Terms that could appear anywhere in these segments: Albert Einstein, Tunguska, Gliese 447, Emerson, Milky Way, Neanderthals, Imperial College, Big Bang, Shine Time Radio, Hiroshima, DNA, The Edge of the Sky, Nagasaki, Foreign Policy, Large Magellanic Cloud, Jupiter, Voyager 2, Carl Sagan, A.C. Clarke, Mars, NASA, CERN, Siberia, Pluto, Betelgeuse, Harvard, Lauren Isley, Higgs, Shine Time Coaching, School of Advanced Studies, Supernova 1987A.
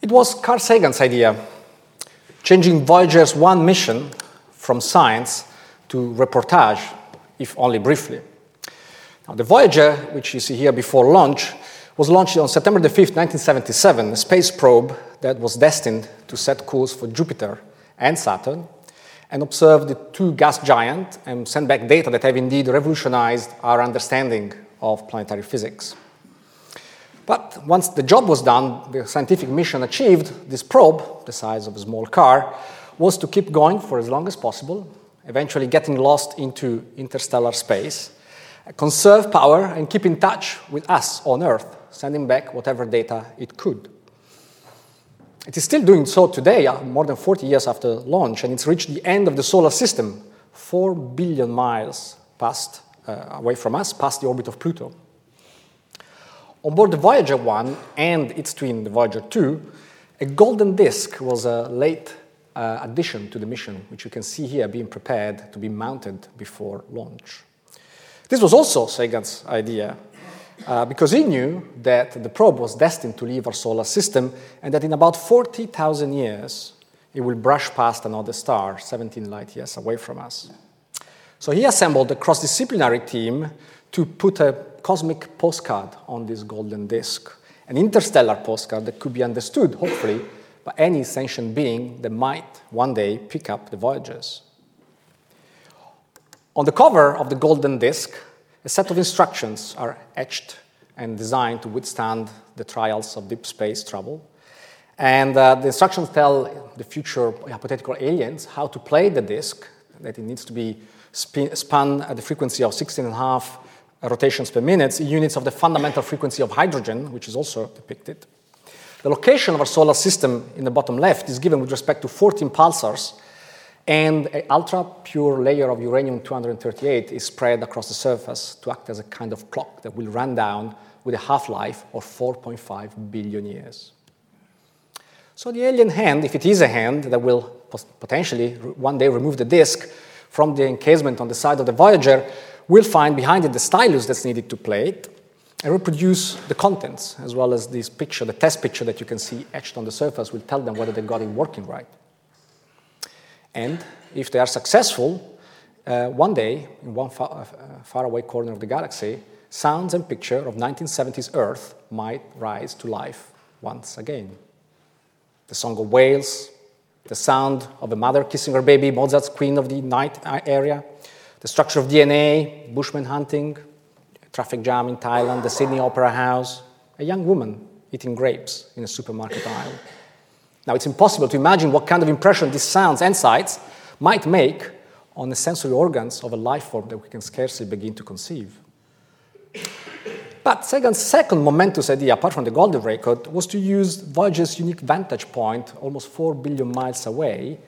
It was Carl Sagan's idea, changing Voyager's 1 mission from science to reportage, if only briefly. Now, the Voyager, which you see here before launch, was launched on September the 5th, 1977, a space probe that was destined to set course for Jupiter and Saturn and observe the 2 gas giants and send back data that have indeed revolutionized our understanding of planetary physics. But once the job was done, the scientific mission achieved, this probe, the size of a small car, was to keep going for as long as possible, eventually getting lost into interstellar space, conserve power and keep in touch with us on Earth, sending back whatever data it could. It is still doing so today, more than 40 years after launch, and it's reached the end of the solar system, 4 billion miles past, away from us, past the orbit of Pluto. On board the Voyager 1 and its twin, the Voyager 2, a golden disk was a late addition to the mission, which you can see here being prepared to be mounted before launch. This was also Sagan's idea, because he knew that the probe was destined to leave our solar system and that in about 40,000 years, it will brush past another star 17 light years away from us. So he assembled a cross-disciplinary team to put a cosmic postcard on this golden disk, an interstellar postcard that could be understood, hopefully, by any sentient being that might one day pick up the Voyagers. On the cover of the golden disk, a set of instructions are etched and designed to withstand the trials of deep space travel. And the instructions tell the future hypothetical aliens how to play the disk, that it needs to be spun at the frequency of 16.5 rotations per minute, units of the fundamental frequency of hydrogen, which is also depicted. The location of our solar system in the bottom left is given with respect to 14 pulsars, and an ultra-pure layer of uranium-238 is spread across the surface to act as a kind of clock that will run down with a half-life of 4.5 billion years. So the alien hand, if it is a hand, that will potentially one day remove the disk from the encasement on the side of the Voyager, will find behind it the stylus that's needed to play it and reproduce the contents, as well as this picture, the test picture that you can see etched on the surface will tell them whether they got it working right. And if they are successful, one day, in one faraway corner of the galaxy, sounds and picture of 1970s Earth might rise to life once again. The song of whales, the sound of a mother kissing her baby, Mozart's Queen of the Night area, the structure of DNA, Bushmen hunting, a traffic jam in Thailand, the Sydney Opera House, a young woman eating grapes in a supermarket aisle. Now, it's impossible to imagine what kind of impression these sounds and sights might make on the sensory organs of a life form that we can scarcely begin to conceive. But Sagan's second momentous idea, apart from the golden record, was to use Voyager's unique vantage point, almost 4 billion miles away,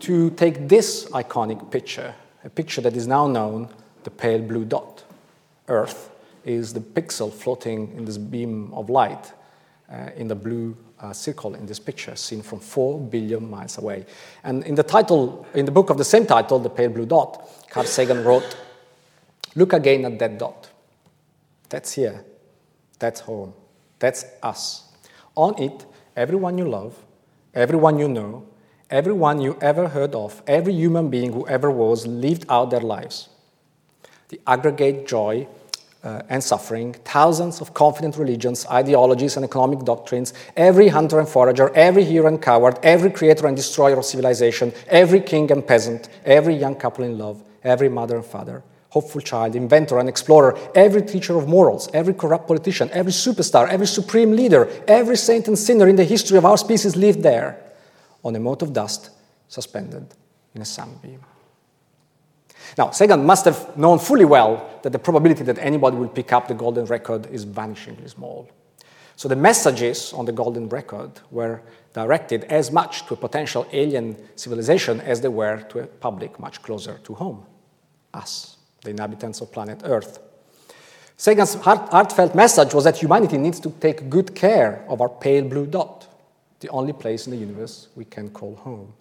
to take this iconic picture, a picture that is now known the Pale Blue Dot. Earth is the pixel floating in this beam of light in the blue circle in this picture, seen from 4 billion miles away. And in the title, in the book of the same title, The Pale Blue Dot, Carl Sagan wrote, "Look again at that dot. That's here. That's home. That's us. On it, everyone you love, everyone you know, everyone you ever heard of, every human being who ever was, lived out their lives. The aggregate joy and suffering, thousands of confident religions, ideologies, and economic doctrines, every hunter and forager, every hero and coward, every creator and destroyer of civilization, every king and peasant, every young couple in love, every mother and father, hopeful child, inventor and explorer, every teacher of morals, every corrupt politician, every superstar, every supreme leader, every saint and sinner in the history of our species lived there, on a mote of dust suspended in a sunbeam." Now, Sagan must have known fully well that the probability that anybody will pick up the golden record is vanishingly small. So the messages on the golden record were directed as much to a potential alien civilization as they were to a public much closer to home, us, the inhabitants of planet Earth. Sagan's heartfelt message was that humanity needs to take good care of our pale blue dot, the only place in the universe we can call home.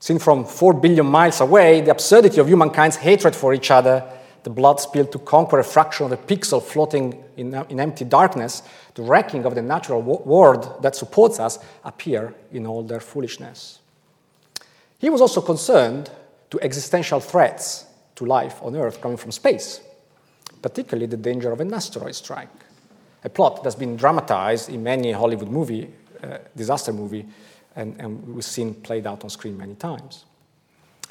Seen from 4 billion miles away, the absurdity of humankind's hatred for each other the blood spilled to conquer a fraction of a pixel floating in empty darkness, the wrecking of the natural world that supports us appear in all their foolishness. He was also concerned to existential threats to life on Earth coming from space, particularly the danger of an asteroid strike, a plot that's been dramatized in many Hollywood movie, disaster movie, and we've seen played out on screen many times.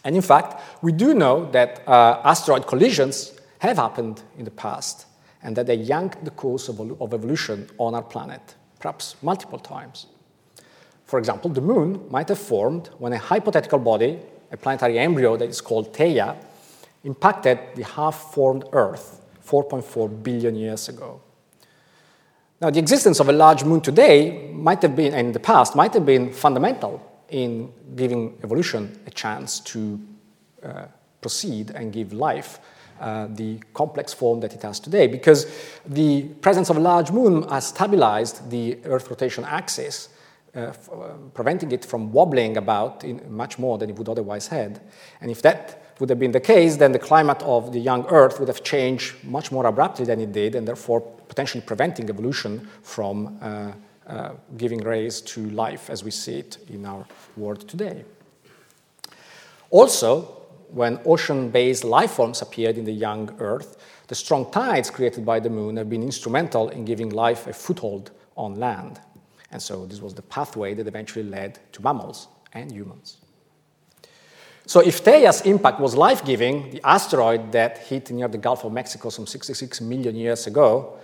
And in fact, we do know that asteroid collisions have happened in the past and that they yanked the course of evolution on our planet, perhaps multiple times. For example, the moon might have formed when a hypothetical body, a planetary embryo that is called Theia, impacted the half-formed Earth 4.4 billion years ago. Now, the existence of a large moon today might have been, and in the past, might have been fundamental in giving evolution a chance to proceed and give life the complex form that it has today, because the presence of a large moon has stabilized the Earth rotation axis, preventing it from wobbling about in much more than it would otherwise have. And if that would have been the case, then the climate of the young Earth would have changed much more abruptly than it did, and therefore potentially preventing evolution from giving rise to life as we see it in our world today. Also, when ocean-based life forms appeared in the young Earth, the strong tides created by the moon have been instrumental in giving life a foothold on land. And so this was the pathway that eventually led to mammals and humans. So if Theia's impact was life-giving, the asteroid that hit near the Gulf of Mexico some 66 million years ago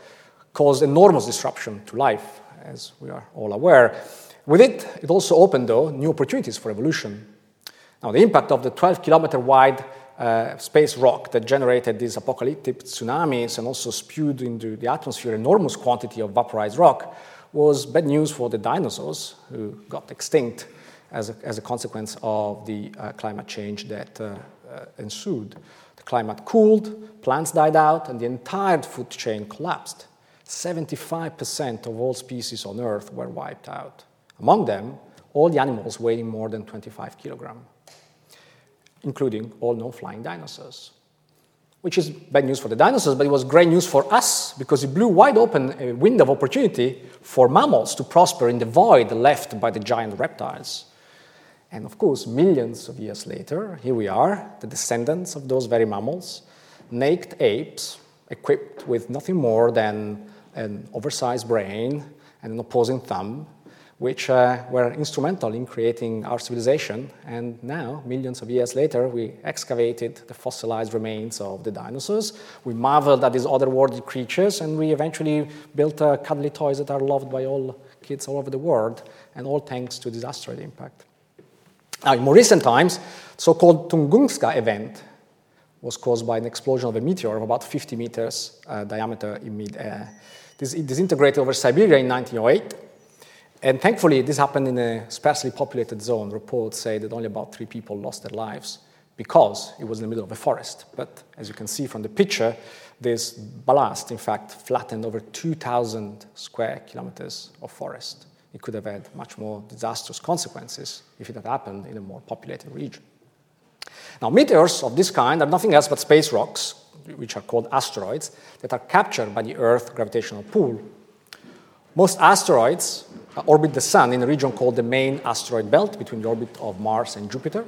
caused enormous disruption to life, as we are all aware. With it, it also opened, though, new opportunities for evolution. Now, the impact of the 12-kilometer-wide space rock that generated these apocalyptic tsunamis and also spewed into the atmosphere an enormous quantity of vaporized rock was bad news for the dinosaurs, who got extinct as a consequence of the climate change that ensued. The climate cooled, plants died out, and the entire food chain collapsed. 75% of all species on Earth were wiped out. Among them, all the animals weighing more than 25 kilograms, including all non-flying dinosaurs, which is bad news for the dinosaurs, but it was great news for us because it blew wide open a window of opportunity for mammals to prosper in the void left by the giant reptiles. And of course, millions of years later, here we are, the descendants of those very mammals, naked apes, equipped with nothing more than an oversized brain and an opposing thumb, which were instrumental in creating our civilization. And now, millions of years later, we excavated the fossilized remains of the dinosaurs. We marveled at these otherworldly creatures, and we eventually built cuddly toys that are loved by all kids all over the world, and all thanks to this asteroid impact. Now, in more recent times, the so-called Tunguska event was caused by an explosion of a meteor of about 50 meters diameter in mid-air. This disintegrated over Siberia in 1908, and thankfully this happened in a sparsely populated zone. Reports say that only about 3 people lost their lives because it was in the middle of a forest. But as you can see from the picture, this blast, in fact, flattened over 2,000 square kilometers of forest. It could have had much more disastrous consequences if it had happened in a more populated region. Now, meteors of this kind are nothing else but space rocks, which are called asteroids, that are captured by the Earth's gravitational pull. Most asteroids orbit the Sun in a region called the main asteroid belt between the orbit of Mars and Jupiter,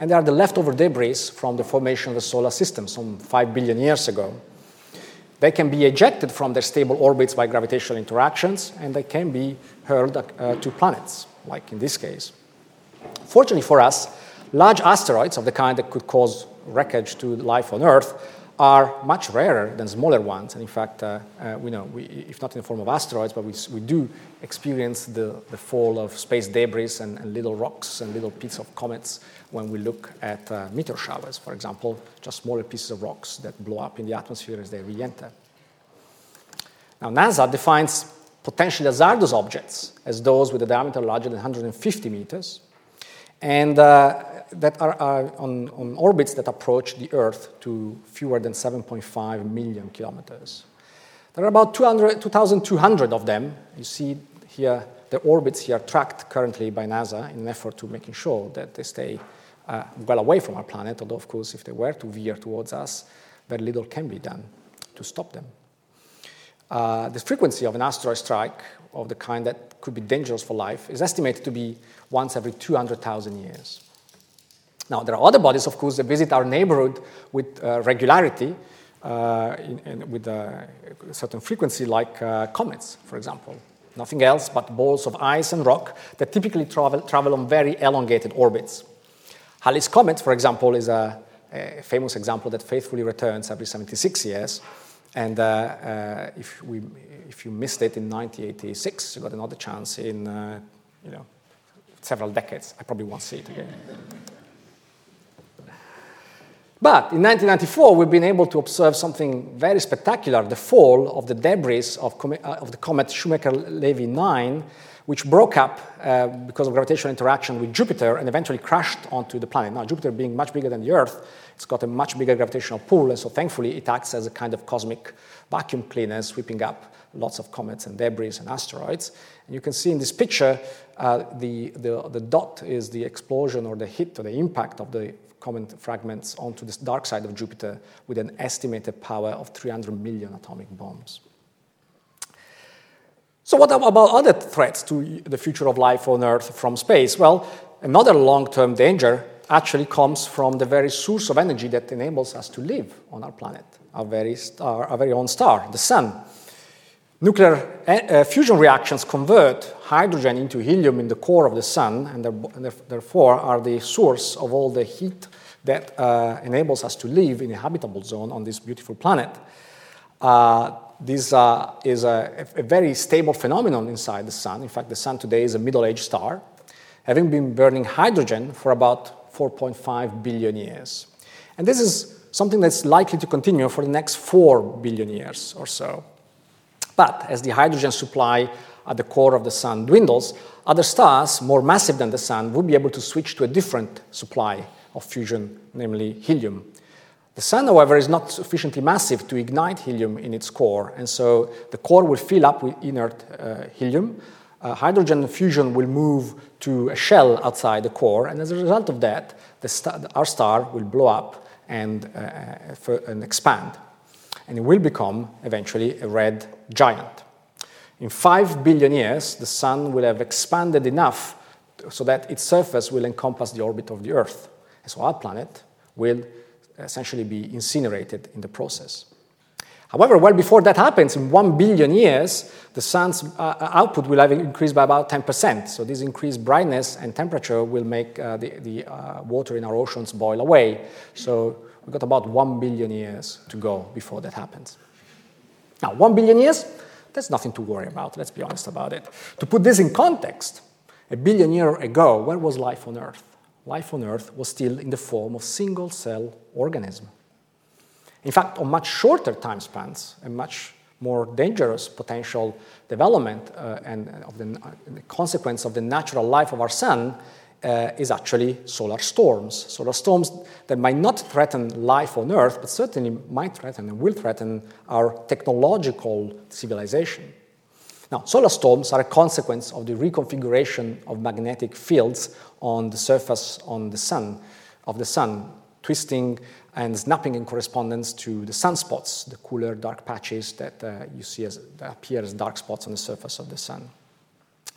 and they are the leftover debris from the formation of the solar system some 5 billion years ago. They can be ejected from their stable orbits by gravitational interactions, and they can be hurled to planets, like in this case. Fortunately for us, large asteroids of the kind that could cause wreckage to life on Earth are much rarer than smaller ones. And in fact, we know, if not in the form of asteroids, but we do experience the fall of space debris and little rocks and little pieces of comets when we look at meteor showers, for example, just smaller pieces of rocks that blow up in the atmosphere as they re-enter. Now, NASA defines potentially hazardous objects as those with a diameter larger than 150 meters, and that are on orbits that approach the Earth to fewer than 7.5 million kilometers. There are about 2,200 of them. You see here, the orbits here are tracked currently by NASA in an effort to making sure that they stay well away from our planet, although, of course, if they were to veer towards us, very little can be done to stop them. The frequency of an asteroid strike, of the kind that could be dangerous for life, is estimated to be once every 200,000 years. Now, there are other bodies, of course, that visit our neighborhood with regularity, with a certain frequency, like comets, for example. Nothing else but balls of ice and rock that typically travel on very elongated orbits. Halley's Comet, for example, is a famous example that faithfully returns every 76 years. And if you missed it in 1986, you got another chance in several decades. I probably won't see it again. But in 1994, we've been able to observe something very spectacular, the fall of the debris of the comet Shoemaker-Levy 9, which broke up because of gravitational interaction with Jupiter and eventually crashed onto the planet. Now, Jupiter being much bigger than the Earth, it's got a much bigger gravitational pull, and so thankfully it acts as a kind of cosmic vacuum cleaner, sweeping up lots of comets and debris and asteroids. And you can see in this picture, the dot is the explosion or the hit or the impact of the comet fragments onto the dark side of Jupiter with an estimated power of 300 million atomic bombs. So what about other threats to the future of life on Earth from space? Well, another long-term danger actually comes from the very source of energy that enables us to live on our planet, our very own star, the sun. Nuclear fusion reactions convert hydrogen into helium in the core of the sun, and therefore are the source of all the heat that enables us to live in a habitable zone on this beautiful planet. This is a very stable phenomenon inside the sun. In fact, the sun today is a middle-aged star, having been burning hydrogen for about 4.5 billion years. And this is something that's likely to continue for the next 4 billion years or so. But as the hydrogen supply at the core of the sun dwindles, other stars, more massive than the sun, would be able to switch to a different supply of fusion, namely helium. The sun, however, is not sufficiently massive to ignite helium in its core, and so the core will fill up with inert helium. Hydrogen fusion will move to a shell outside the core, and as a result of that, our star will blow up and expand. And it will become, eventually, a red giant. In 5 billion years, the sun will have expanded enough so that its surface will encompass the orbit of the Earth. And so our planet will essentially be incinerated in the process. However, well before that happens, in 1 billion years, the sun's output will have increased by about 10%. So this increased brightness and temperature will make the water in our oceans boil away. So we've got about 1 billion years to go before that happens. Now, 1 billion years, that's nothing to worry about. Let's be honest about it. To put this in context, 1 billion years ago, where was life on Earth? Life on Earth was still in the form of single-cell organisms. In fact, on much shorter time spans, a much more dangerous potential development and of the consequence of the natural life of our sun is actually solar storms. Solar storms that might not threaten life on Earth, but certainly might threaten and will threaten our technological civilization. Now, solar storms are a consequence of the reconfiguration of magnetic fields on the surface of the sun, twisting and snapping in correspondence to the sunspots, the cooler dark patches that you see that appear as dark spots on the surface of the sun.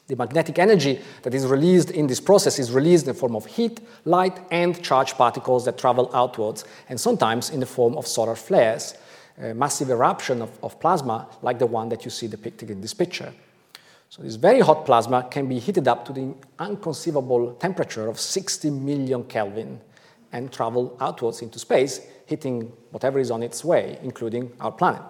The magnetic energy that is released in this process is released in the form of heat, light, and charged particles that travel outwards, and sometimes in the form of solar flares, a massive eruption of plasma like the one that you see depicted in this picture. So this very hot plasma can be heated up to the inconceivable temperature of 60 million Kelvin and travel outwards into space, hitting whatever is on its way, including our planet.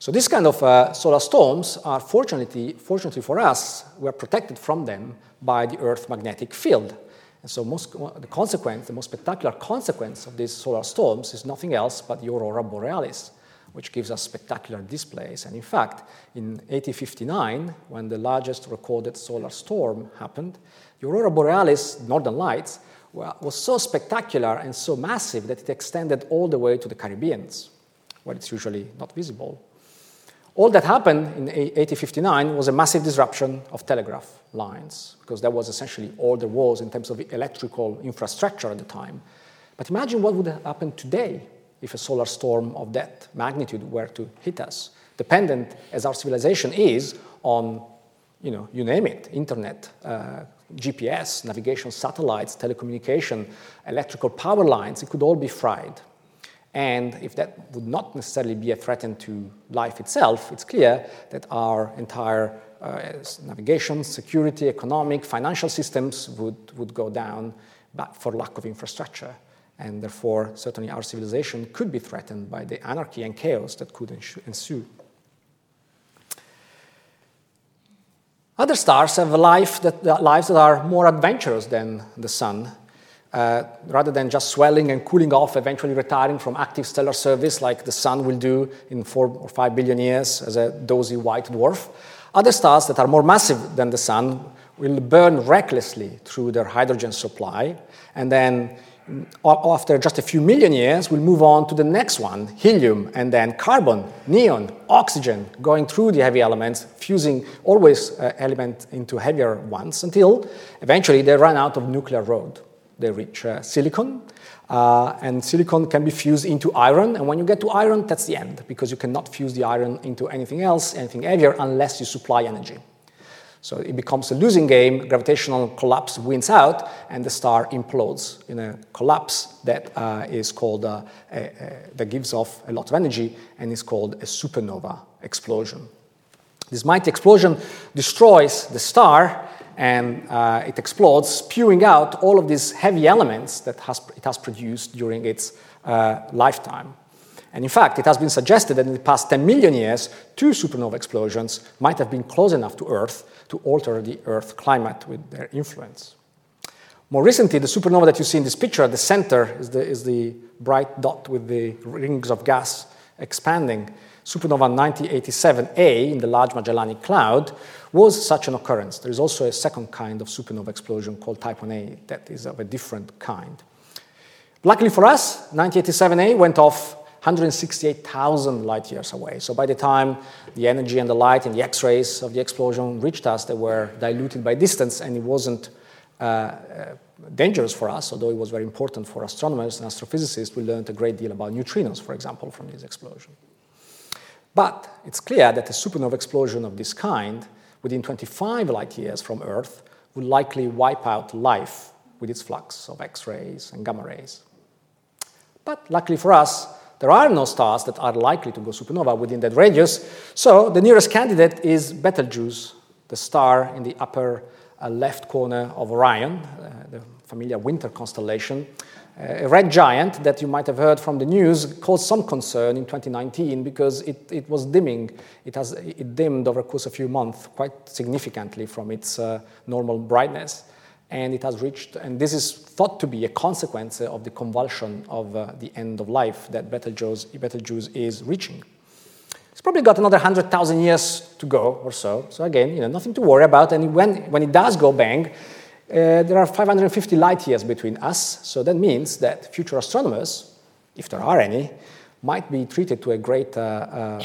So these kind of solar storms are, fortunately for us, we're protected from them by the Earth's magnetic field. And so the most spectacular consequence of these solar storms is nothing else but the aurora borealis, which gives us spectacular displays. And in fact, in 1859, when the largest recorded solar storm happened, the aurora borealis, northern lights, was so spectacular and so massive that it extended all the way to the Caribbean, where it's usually not visible. All that happened in 1859 was a massive disruption of telegraph lines, because that was essentially all there was in terms of electrical infrastructure at the time. But imagine what would happen today if a solar storm of that magnitude were to hit us, dependent as our civilization is on, you name it, internet, GPS, navigation satellites, telecommunication, electrical power lines, it could all be fried. And if that would not necessarily be a threat to life itself, it's clear that our entire navigation, security, economic, financial systems would go down, but for lack of infrastructure. And therefore, certainly our civilization could be threatened by the anarchy and chaos that could ensue. Other stars have lives that are more adventurous than the Sun. Rather than just swelling and cooling off, eventually retiring from active stellar service like the Sun will do in 4 or 5 billion years as a dozy white dwarf, other stars that are more massive than the Sun will burn recklessly through their hydrogen supply, and then after just a few million years, we'll move on to the next one, helium, and then carbon, neon, oxygen, going through the heavy elements, fusing always element into heavier ones until eventually they run out of nuclear road. They reach silicon, and silicon can be fused into iron, and when you get to iron, that's the end, because you cannot fuse the iron into anything else, anything heavier, unless you supply energy. So it becomes a losing game, gravitational collapse wins out, and the star implodes in a collapse that is called, that gives off a lot of energy and is called a supernova explosion. This mighty explosion destroys the star and it explodes, spewing out all of these heavy elements that it has produced during its lifetime. And in fact, it has been suggested that in the past 10 million years, 2 supernova explosions might have been close enough to Earth to alter the Earth's climate with their influence. More recently, the supernova that you see in this picture at the center is the bright dot with the rings of gas expanding. Supernova 1987A in the Large Magellanic Cloud was such an occurrence. There is also a second kind of supernova explosion called Type 1A that is of a different kind. Luckily for us, 1987A went off 168,000 light years away. So by the time the energy and the light and the X-rays of the explosion reached us, they were diluted by distance, and it wasn't dangerous for us, although it was very important for astronomers and astrophysicists. We learned a great deal about neutrinos, for example, from this explosion. But it's clear that a supernova explosion of this kind, within 25 light years from Earth, would likely wipe out life with its flux of X-rays and gamma rays. But luckily for us, there are no stars that are likely to go supernova within that radius, so the nearest candidate is Betelgeuse, the star in the upper left corner of Orion, the familiar winter constellation, a red giant that you might have heard from the news caused some concern in 2019 because it was dimming. It dimmed over a course of a few months quite significantly from its normal brightness. And it has reached, and this is thought to be a consequence of the convulsion of the end of life that Betelgeuse is reaching. It's probably got another 100,000 years to go or so. So again, nothing to worry about. And when it does go bang, there are 550 light years between us. So that means that future astronomers, if there are any, might be treated to a great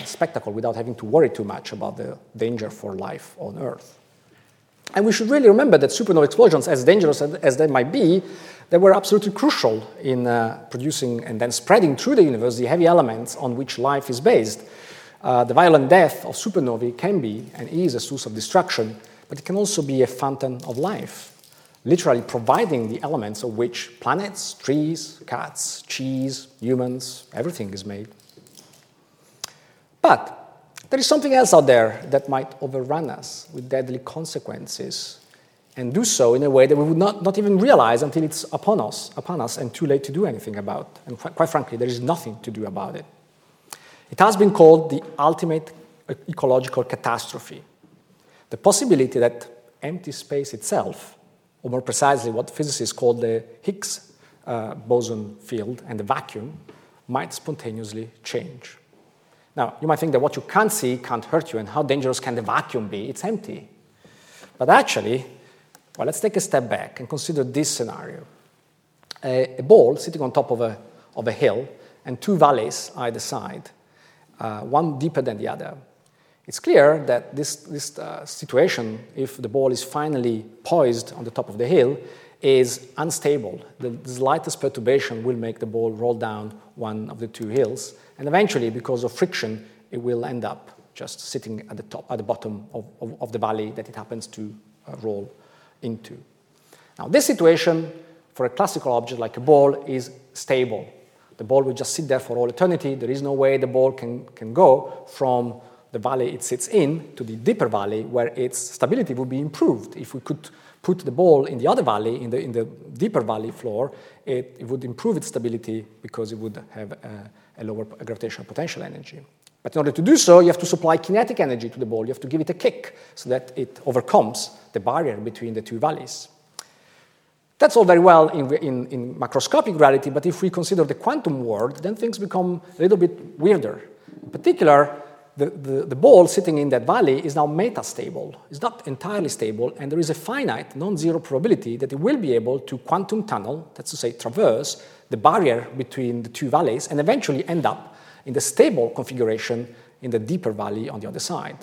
spectacle without having to worry too much about the danger for life on Earth. And we should really remember that supernova explosions, as dangerous as they might be, they were absolutely crucial in producing and then spreading through the universe the heavy elements on which life is based. The violent death of supernovae can be and is a source of destruction, but it can also be a fountain of life, literally providing the elements of which planets, trees, cats, cheese, humans, everything is made. But there is something else out there that might overrun us with deadly consequences and do so in a way that we would not even realize until it's upon us, and too late to do anything about. And quite frankly, there is nothing to do about it. It has been called the ultimate ecological catastrophe, the possibility that empty space itself, or more precisely what physicists call the Higgs boson field and the vacuum, might spontaneously change. Now, you might think that what you can't see can't hurt you, and how dangerous can the vacuum be? It's empty. But actually, well, let's take a step back and consider this scenario. A ball sitting on top of a hill and 2 valleys either side, one deeper than the other. It's clear that this situation, if the ball is finally poised on the top of the hill, is unstable. The slightest perturbation will make the ball roll down one of the two hills, and eventually, because of friction, it will end up just sitting at the top, at the bottom of the valley that it happens to roll into. Now, this situation for a classical object like a ball is stable. The ball will just sit there for all eternity. There is no way the ball can go from the valley it sits in to the deeper valley, where its stability would be improved. If we could put the ball in the other valley, in the deeper valley floor, it would improve its stability because it would have a lower gravitational potential energy. But in order to do so, you have to supply kinetic energy to the ball. You have to give it a kick so that it overcomes the barrier between the two valleys. That's all very well in macroscopic reality, but if we consider the quantum world, then things become a little bit weirder. In particular, the ball sitting in that valley is now metastable. It's not entirely stable, and there is a finite, non-zero probability that it will be able to quantum tunnel, that's to say traverse, the barrier between the two valleys and eventually end up in the stable configuration in the deeper valley on the other side.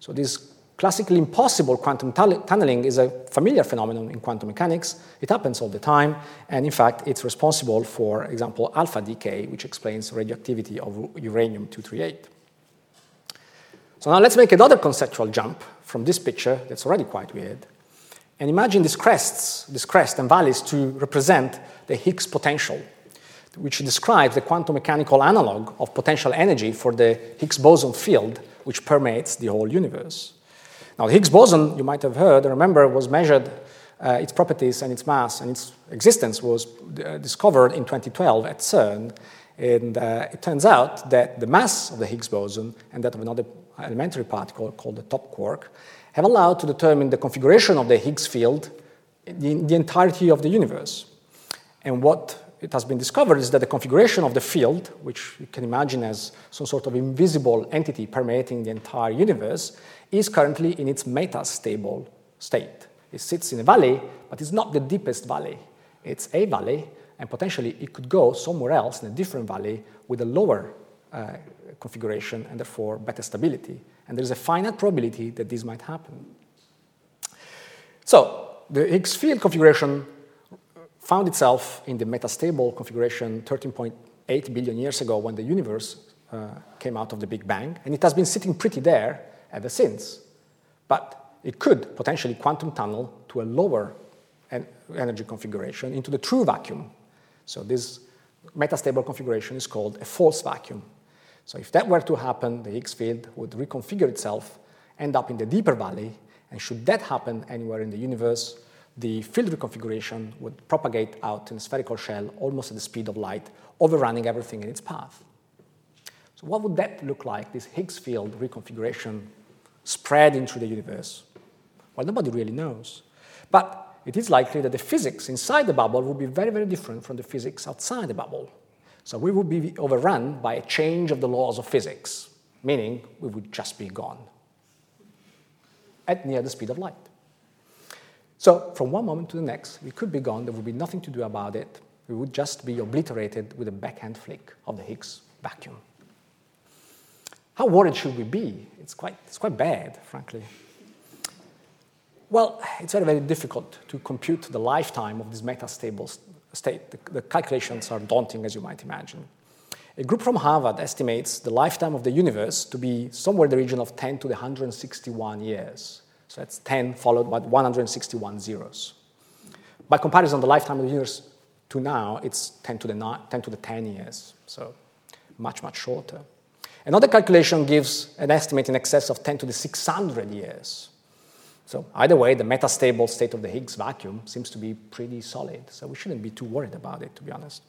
So this classically impossible quantum tunneling is a familiar phenomenon in quantum mechanics. It happens all the time, and in fact, it's responsible for example, alpha decay, which explains radioactivity of uranium-238. So now let's make another conceptual jump from this picture that's already quite weird, and imagine these crests and valleys to represent the Higgs potential, which describes the quantum mechanical analog of potential energy for the Higgs boson field, which permeates the whole universe. Now, the Higgs boson, you might have heard, remember, was measured, its properties and its mass and its existence was discovered in 2012 at CERN. And it turns out that the mass of the Higgs boson and that of another elementary particle called the top quark have allowed to determine the configuration of the Higgs field in the entirety of the universe. And what it has been discovered is that the configuration of the field, which you can imagine as some sort of invisible entity permeating the entire universe, is currently in its metastable state. It sits in a valley, but it's not the deepest valley. It's a valley, and potentially it could go somewhere else in a different valley with a lower configuration and therefore better stability. And there's a finite probability that this might happen. So the Higgs field configuration found itself in the metastable configuration 13.8 billion years ago when the universe came out of the Big Bang, and it has been sitting pretty there ever since. But it could potentially quantum tunnel to a lower energy configuration into the true vacuum. So this metastable configuration is called a false vacuum. So if that were to happen, the Higgs field would reconfigure itself, end up in the deeper valley, and should that happen anywhere in the universe, the field reconfiguration would propagate out in a spherical shell almost at the speed of light, overrunning everything in its path. So what would that look like, this Higgs field reconfiguration spread into the universe? Well, nobody really knows. But it is likely that the physics inside the bubble would be very, very different from the physics outside the bubble. So we would be overrun by a change of the laws of physics, meaning we would just be gone at near the speed of light. So from one moment to the next, we could be gone. There would be nothing to do about it. We would just be obliterated with a backhand flick of the Higgs vacuum. How worried should we be? It's quite bad, frankly. Well, it's very, very difficult to compute the lifetime of this metastable state. The calculations are daunting, as you might imagine. A group from Harvard estimates the lifetime of the universe to be somewhere in the region of 10 to the 161 years. So that's 10 followed by 161 zeros. By comparison, the lifetime of the universe to now, it's 10 to the 10 years, so much, much shorter. Another calculation gives an estimate in excess of 10 to the 600 years. So either way, the metastable state of the Higgs vacuum seems to be pretty solid, so we shouldn't be too worried about it, to be honest.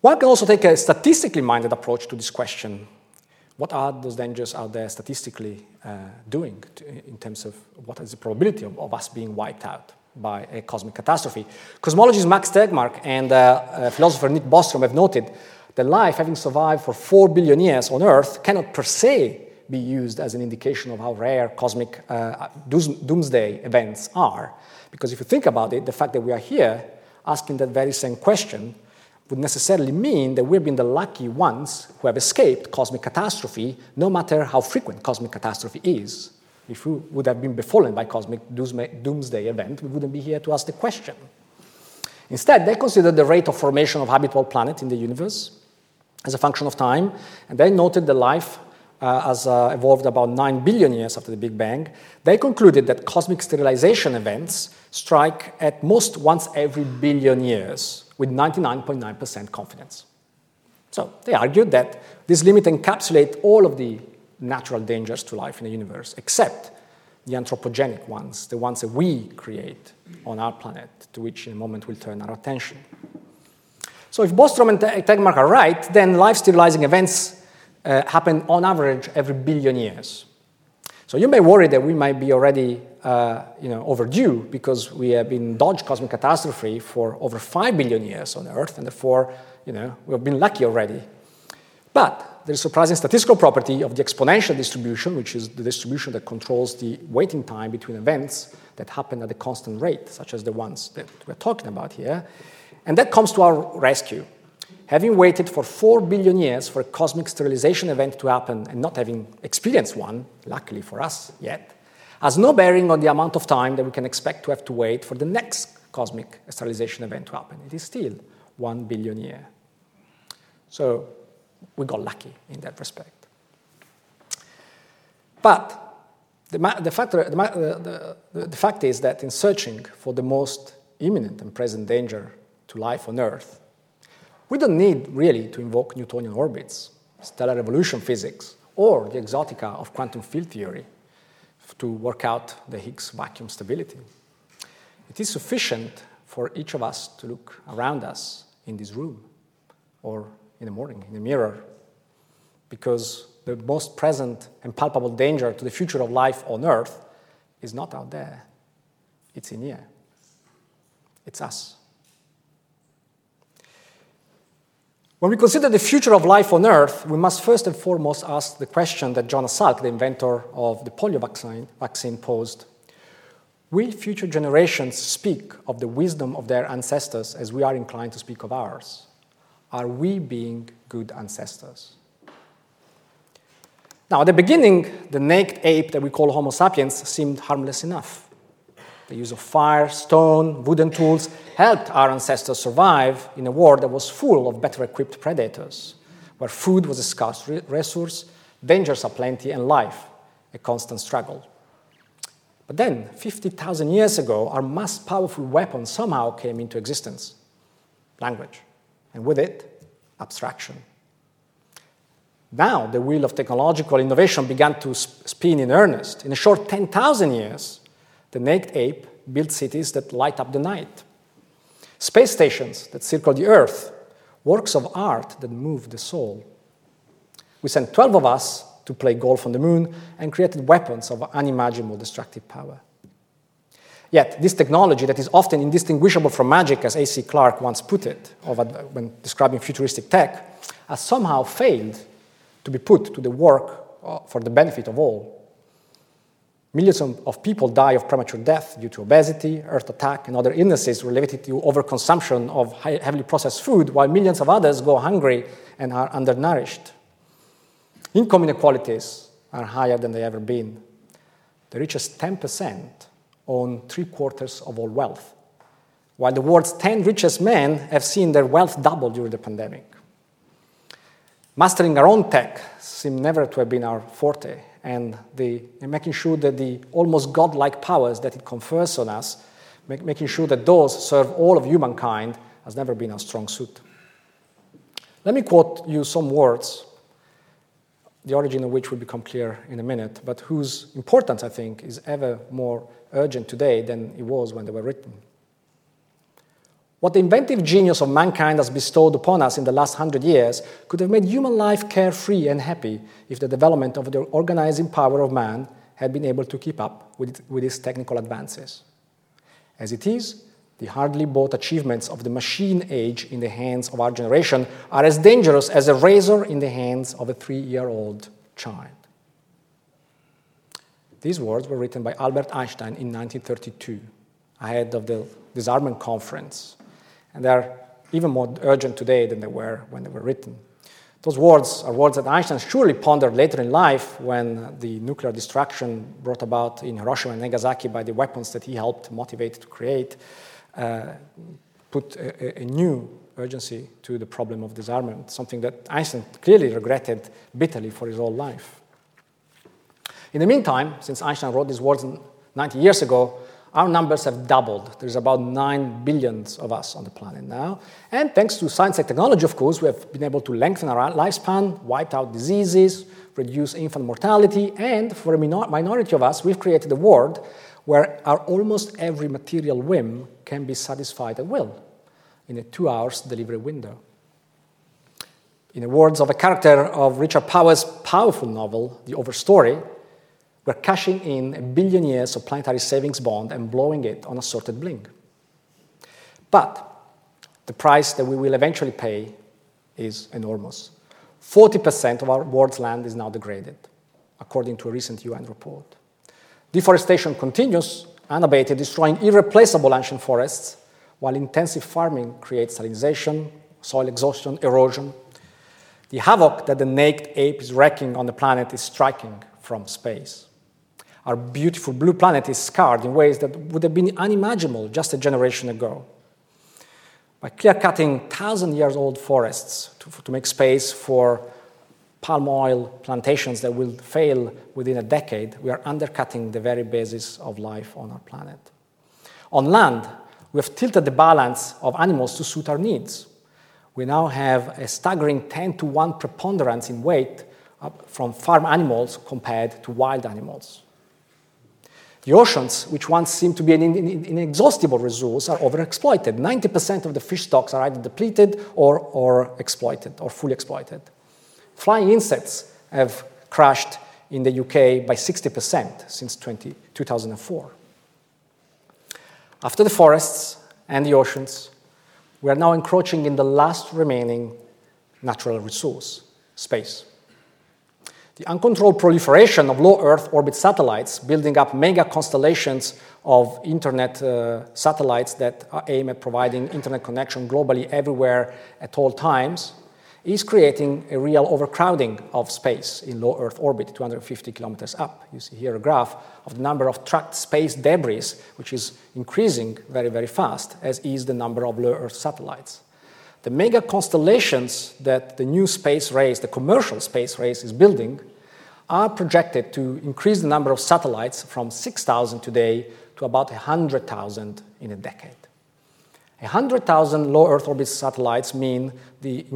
One can also take a statistically minded approach to this question. What are those dangers out there statistically doing in terms of what is the probability of us being wiped out by a cosmic catastrophe? Cosmologist Max Tegmark and philosopher Nick Bostrom have noted that life, having survived for 4 billion years on Earth, cannot per se be used as an indication of how rare cosmic doomsday events are. Because if you think about it, the fact that we are here asking that very same question would necessarily mean that we've been the lucky ones who have escaped cosmic catastrophe, no matter how frequent cosmic catastrophe is. If we would have been befallen by cosmic doomsday event, we wouldn't be here to ask the question. Instead, they considered the rate of formation of habitable planets in the universe as a function of time, and they noted that life has evolved about 9 billion years after the Big Bang. They concluded that cosmic sterilization events strike at most once every billion years with 99.9% confidence. So they argued that this limit encapsulates all of the natural dangers to life in the universe, except the anthropogenic ones, the ones that we create on our planet, to which in a moment we'll turn our attention. So if Bostrom and Tegmark are right, then life sterilizing events happen on average every billion years. So you may worry that we might be already overdue because we have been dodged cosmic catastrophe for over 5 billion years on Earth, and therefore we have been lucky already. But there is a surprising statistical property of the exponential distribution, which is the distribution that controls the waiting time between events that happen at a constant rate, such as the ones that we're talking about here. And that comes to our rescue. Having waited for 4 billion years for a cosmic sterilization event to happen and not having experienced one, luckily for us yet, has no bearing on the amount of time that we can expect to have to wait for the next cosmic sterilization event to happen. It is still 1 billion years. So we got lucky in that respect. But the fact is that in searching for the most imminent and present danger to life on Earth, we don't need really to invoke Newtonian orbits, stellar evolution physics, or the exotica of quantum field theory to work out the Higgs vacuum stability. It is sufficient for each of us to look around us in this room or in the morning in the mirror, because the most present and palpable danger to the future of life on Earth is not out there. It's in here. It's us. When we consider the future of life on Earth, we must first and foremost ask the question that Jonas Salk, the inventor of the polio vaccine, posed. Will future generations speak of the wisdom of their ancestors as we are inclined to speak of ours? Are we being good ancestors? Now, at the beginning, the naked ape that we call Homo sapiens seemed harmless enough. The use of fire, stone, wooden tools helped our ancestors survive in a world that was full of better-equipped predators, where food was a scarce resource, dangers aplenty, and life a constant struggle. But then, 50,000 years ago, our most powerful weapon somehow came into existence, language, and with it, abstraction. Now, the wheel of technological innovation began to spin in earnest. In a short 10,000 years, the naked ape built cities that light up the night, space stations that circle the Earth, works of art that move the soul. We sent 12 of us to play golf on the moon and created weapons of unimaginable destructive power. Yet, this technology that is often indistinguishable from magic, as A.C. Clarke once put it when describing futuristic tech, has somehow failed to be put to the work for the benefit of all. Millions of people die of premature death due to obesity, heart attack, and other illnesses related to overconsumption of heavily processed food, while millions of others go hungry and are undernourished. Income inequalities are higher than they've ever been. The richest 10% own 3/4 of all wealth, while the world's 10 richest men have seen their wealth double during the pandemic. Mastering our own tech seemed never to have been our forte, and making sure that the almost godlike powers that it confers on us, making sure that those serve all of humankind, has never been our strong suit. Let me quote you some words, the origin of which will become clear in a minute, but whose importance, I think, is ever more urgent today than it was when they were written. What the inventive genius of mankind has bestowed upon us in the last 100 years could have made human life carefree and happy if the development of the organizing power of man had been able to keep up with its technical advances. As it is, the hardly bought achievements of the machine age in the hands of our generation are as dangerous as a razor in the hands of a 3-year-old child. These words were written by Albert Einstein in 1932, ahead of the Disarmament Conference, and they are even more urgent today than they were when they were written. Those words are words that Einstein surely pondered later in life when the nuclear destruction brought about in Hiroshima and Nagasaki by the weapons that he helped motivate to create put a new urgency to the problem of disarmament, something that Einstein clearly regretted bitterly for his whole life. In the meantime, since Einstein wrote these words 90 years ago, our numbers have doubled. There's about 9 billion of us on the planet now. And thanks to science and technology, of course, we have been able to lengthen our lifespan, wipe out diseases, reduce infant mortality, and for a minority of us, we've created a world where our almost every material whim can be satisfied at will in a 2 hours delivery window. In the words of a character of Richard Powers' powerful novel, The Overstory, we're cashing in 1 billion years of planetary savings bond and blowing it on assorted bling. But the price that we will eventually pay is enormous. 40% of our world's land is now degraded, according to a recent UN report. Deforestation continues unabated, destroying irreplaceable ancient forests, while intensive farming creates salinization, soil exhaustion, erosion. The havoc that the naked ape is wreaking on the planet is striking from space. Our beautiful blue planet is scarred in ways that would have been unimaginable just a generation ago. By clear-cutting 1,000-year-old forests to make space for palm oil plantations that will fail within a decade, we are undercutting the very basis of life on our planet. On land, we have tilted the balance of animals to suit our needs. We now have a staggering 10-to-1 preponderance in weight from farm animals compared to wild animals. The oceans, which once seemed to be an inexhaustible resource, are overexploited. 90% of the fish stocks are either depleted or exploited, or fully exploited. Flying insects have crashed in the UK by 60% since 2004. After the forests and the oceans, we are now encroaching in the last remaining natural resource, space. The uncontrolled proliferation of low-Earth orbit satellites, building up mega constellations of internet satellites that aim at providing internet connection globally everywhere at all times, is creating a real overcrowding of space in low-Earth orbit, 250 kilometers up. You see here a graph of the number of tracked space debris, which is increasing very, very fast, as is the number of low-Earth satellites. The mega constellations that the new space race, the commercial space race, is building are projected to increase the number of satellites from 6,000 today to about 100,000 in a decade. 100,000 low-Earth orbit satellites mean the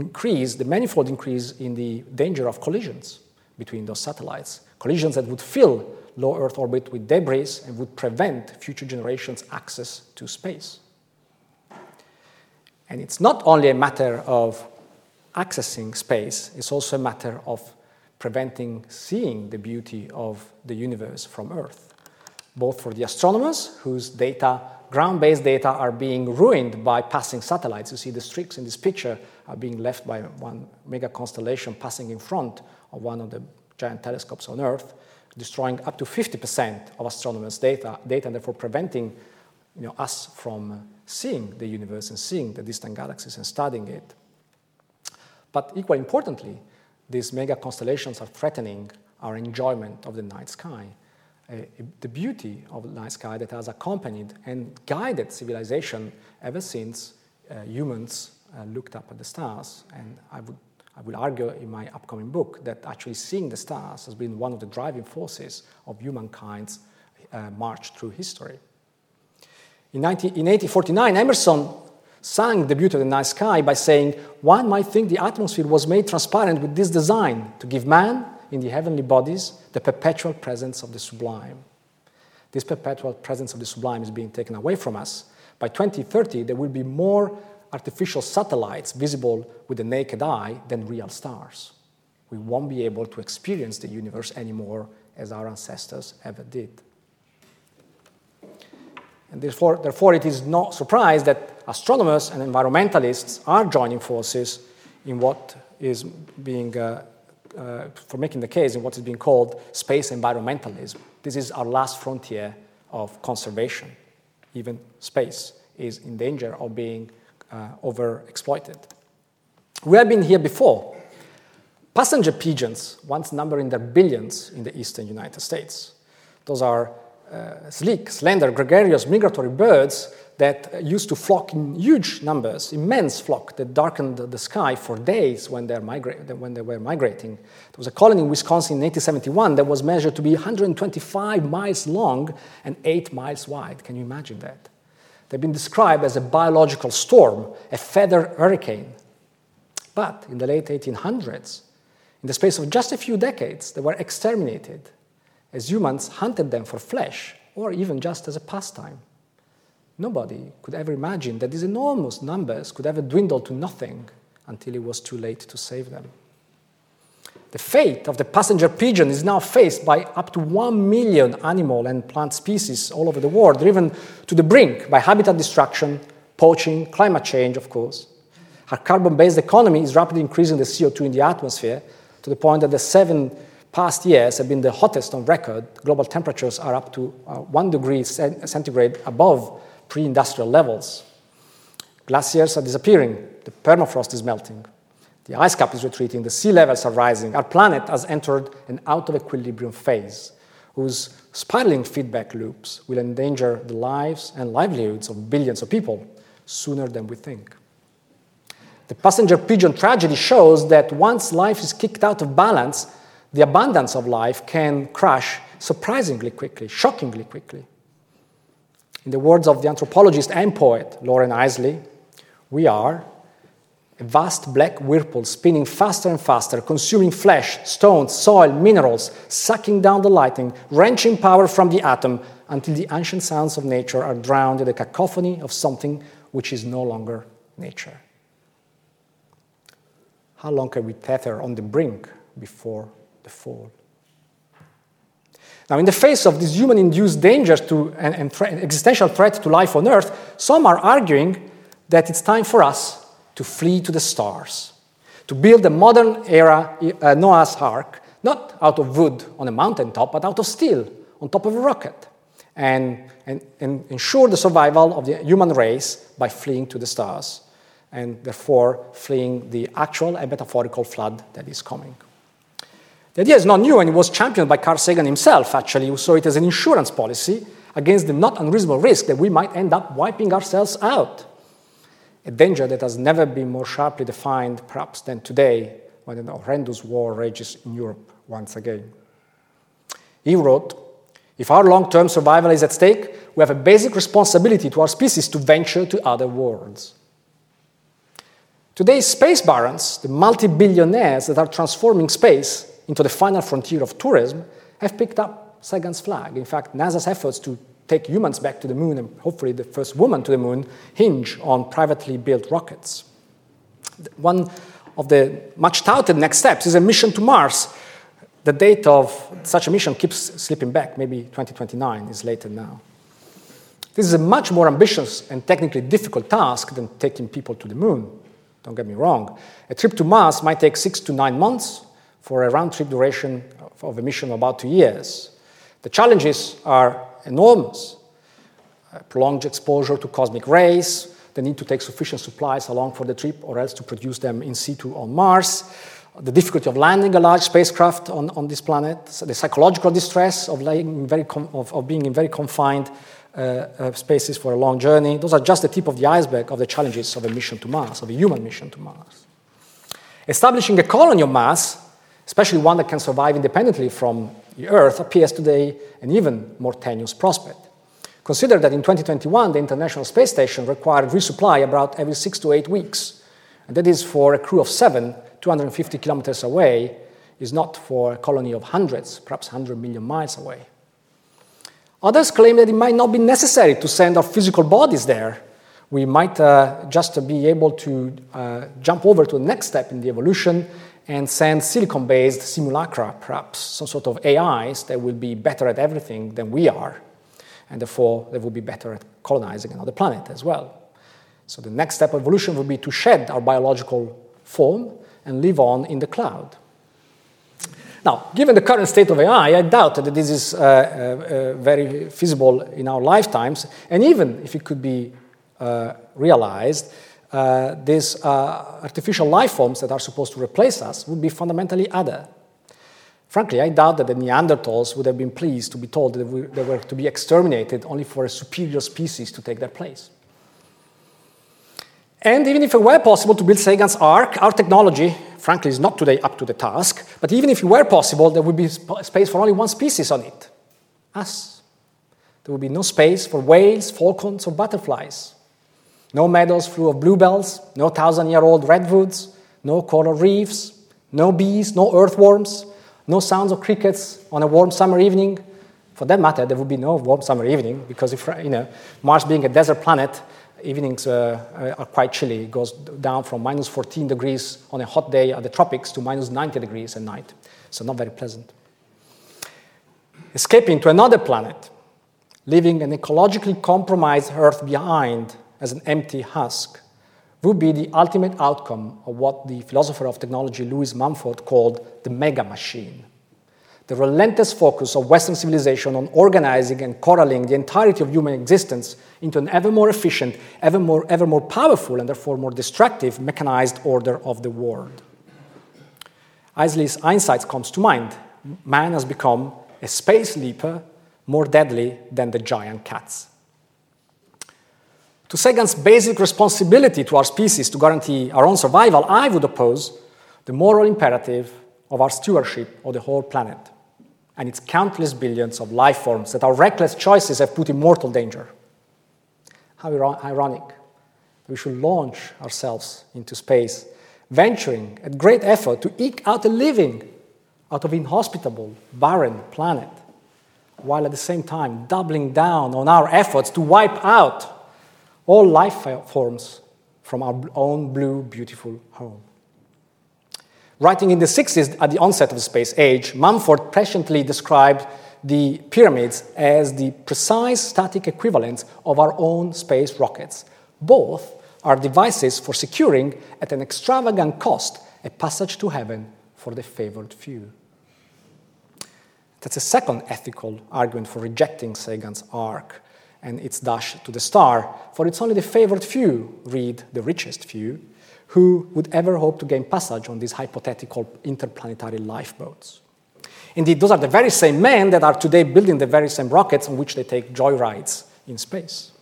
manifold increase in the danger of collisions between those satellites, collisions that would fill low-Earth orbit with debris and would prevent future generations' access to space. And it's not only a matter of accessing space, it's also a matter of preventing seeing the beauty of the universe from Earth, both for the astronomers whose data, ground-based data, are being ruined by passing satellites. You see the streaks in this picture are being left by one mega constellation passing in front of one of the giant telescopes on Earth, destroying up to 50% of astronomers' data and therefore preventing us from seeing the universe and seeing the distant galaxies and studying it. But equally importantly, these mega constellations are threatening our enjoyment of the night sky, the beauty of the night sky that has accompanied and guided civilization ever since humans looked up at the stars. And I will argue in my upcoming book that actually seeing the stars has been one of the driving forces of humankind's march through history. In 1849, Emerson sang the beauty of the night sky by saying, "One might think the atmosphere was made transparent with this design, to give man, in the heavenly bodies, the perpetual presence of the sublime." This perpetual presence of the sublime is being taken away from us. By 2030, there will be more artificial satellites visible with the naked eye than real stars. We won't be able to experience the universe anymore as our ancestors ever did. And therefore, it is no surprise that astronomers and environmentalists are joining forces in what is being, for making the case in what is being called space environmentalism. This is our last frontier of conservation. Even space is in danger of being overexploited. We have been here before. Passenger pigeons once numbered in their billions in the eastern United States. Those are sleek, slender, gregarious migratory birds that used to flock in huge numbers, immense flock that darkened the sky for days when they were migrating. There was a colony in Wisconsin in 1871 that was measured to be 125 miles long and 8 miles wide. Can you imagine that? They've been described as a biological storm, a feather hurricane. But in the late 1800s, in the space of just a few decades, they were exterminated as humans hunted them for flesh or even just as a pastime. Nobody could ever imagine that these enormous numbers could ever dwindle to nothing until it was too late to save them. The fate of the passenger pigeon is now faced by up to 1 million animal and plant species all over the world, driven to the brink by habitat destruction, poaching, climate change, of course. Our carbon-based economy is rapidly increasing the CO2 in the atmosphere to the point that the 7 past years have been the hottest on record. Global temperatures are up to 1 degree centigrade above pre-industrial levels. Glaciers are disappearing. The permafrost is melting. The ice cap is retreating. The sea levels are rising. Our planet has entered an out-of-equilibrium phase whose spiraling feedback loops will endanger the lives and livelihoods of billions of people sooner than we think. The passenger pigeon tragedy shows that once life is kicked out of balance, the abundance of life can crash surprisingly quickly, shockingly quickly. In the words of the anthropologist and poet Lauren Isley, we are a vast black whirlpool spinning faster and faster, consuming flesh, stones, soil, minerals, sucking down the lightning, wrenching power from the atom until the ancient sounds of nature are drowned in the cacophony of something which is no longer nature. How long can we tether on the brink before the fall? Now, in the face of these human-induced dangers and existential threat to life on Earth, some are arguing that it's time for us to flee to the stars, to build a modern era Noah's Ark, not out of wood on a mountaintop, but out of steel on top of a rocket, and ensure the survival of the human race by fleeing to the stars, and therefore fleeing the actual and metaphorical flood that is coming. The idea is not new, and it was championed by Carl Sagan himself, actually, who saw it as an insurance policy against the not unreasonable risk that we might end up wiping ourselves out, a danger that has never been more sharply defined, perhaps, than today, when an horrendous war rages in Europe once again. He wrote, "If our long-term survival is at stake, we have a basic responsibility to our species to venture to other worlds." Today's space barons, the multi-billionaires that are transforming space into the final frontier of tourism, have picked up Sagan's flag. In fact, NASA's efforts to take humans back to the moon, and hopefully the first woman to the moon, hinge on privately built rockets. One of the much-touted next steps is a mission to Mars. The date of such a mission keeps slipping back. Maybe 2029 is later now. This is a much more ambitious and technically difficult task than taking people to the moon. Don't get me wrong. A trip to Mars might take 6 to 9 months for a round-trip duration of a mission of about 2 years. The challenges are enormous. Prolonged exposure to cosmic rays, the need to take sufficient supplies along for the trip or else to produce them in situ on Mars, the difficulty of landing a large spacecraft on this planet, so the psychological distress of being in very confined spaces for a long journey. Those are just the tip of the iceberg of the challenges of a mission to Mars, of a human mission to Mars. Establishing a colony on Mars, especially one that can survive independently from the Earth, appears today an even more tenuous prospect. Consider that in 2021, the International Space Station required resupply about every 6 to 8 weeks, and that is for a crew of 7, 250 kilometers away, is not for a colony of hundreds, perhaps 100 million miles away. Others claim that it might not be necessary to send our physical bodies there. We might just be able to jump over to the next step in the evolution and send silicon-based simulacra, perhaps, some sort of AIs that will be better at everything than we are, and therefore they will be better at colonizing another planet as well. So the next step of evolution would be to shed our biological form and live on in the cloud. Now, given the current state of AI, I doubt that this is very feasible in our lifetimes, and even if it could be realized, these artificial life forms that are supposed to replace us would be fundamentally other. Frankly, I doubt that the Neanderthals would have been pleased to be told that they were to be exterminated only for a superior species to take their place. And even if it were possible to build Sagan's ark, our technology, frankly, is not today up to the task, but even if it were possible, there would be space for only one species on it, us. There would be no space for whales, falcons, or butterflies. No meadows full of bluebells, no 1,000-year-old redwoods, no coral reefs, no bees, no earthworms, no sounds of crickets on a warm summer evening. For that matter, there would be no warm summer evening because, if, Mars being a desert planet, evenings are quite chilly. It goes down from minus 14 degrees on a hot day at the tropics to minus 90 degrees at night. So not very pleasant. Escaping to another planet, leaving an ecologically compromised Earth behind as an empty husk, would be the ultimate outcome of what the philosopher of technology Lewis Mumford called the mega machine. The relentless focus of Western civilization on organizing and corralling the entirety of human existence into an ever more efficient, ever more powerful, and therefore more destructive mechanized order of the world. Einstein's comes to mind. Man has become a space leaper more deadly than the giant cats. To Sagan's basic responsibility to our species to guarantee our own survival, I would oppose the moral imperative of our stewardship of the whole planet and its countless billions of life forms that our reckless choices have put in mortal danger. How ironic that we should launch ourselves into space, venturing at great effort to eke out a living out of an inhospitable, barren planet, while at the same time doubling down on our efforts to wipe out all life forms from our own blue, beautiful home. Writing in the 60s, at the onset of the space age, Mumford presciently described the pyramids as the precise static equivalents of our own space rockets. Both are devices for securing, at an extravagant cost, a passage to heaven for the favored few. That's a second ethical argument for rejecting Sagan's ark and its dash to the star, for it's only the favored few, read the richest few, who would ever hope to gain passage on these hypothetical interplanetary lifeboats. Indeed, those are the very same men that are today building the very same rockets on which they take joyrides in space.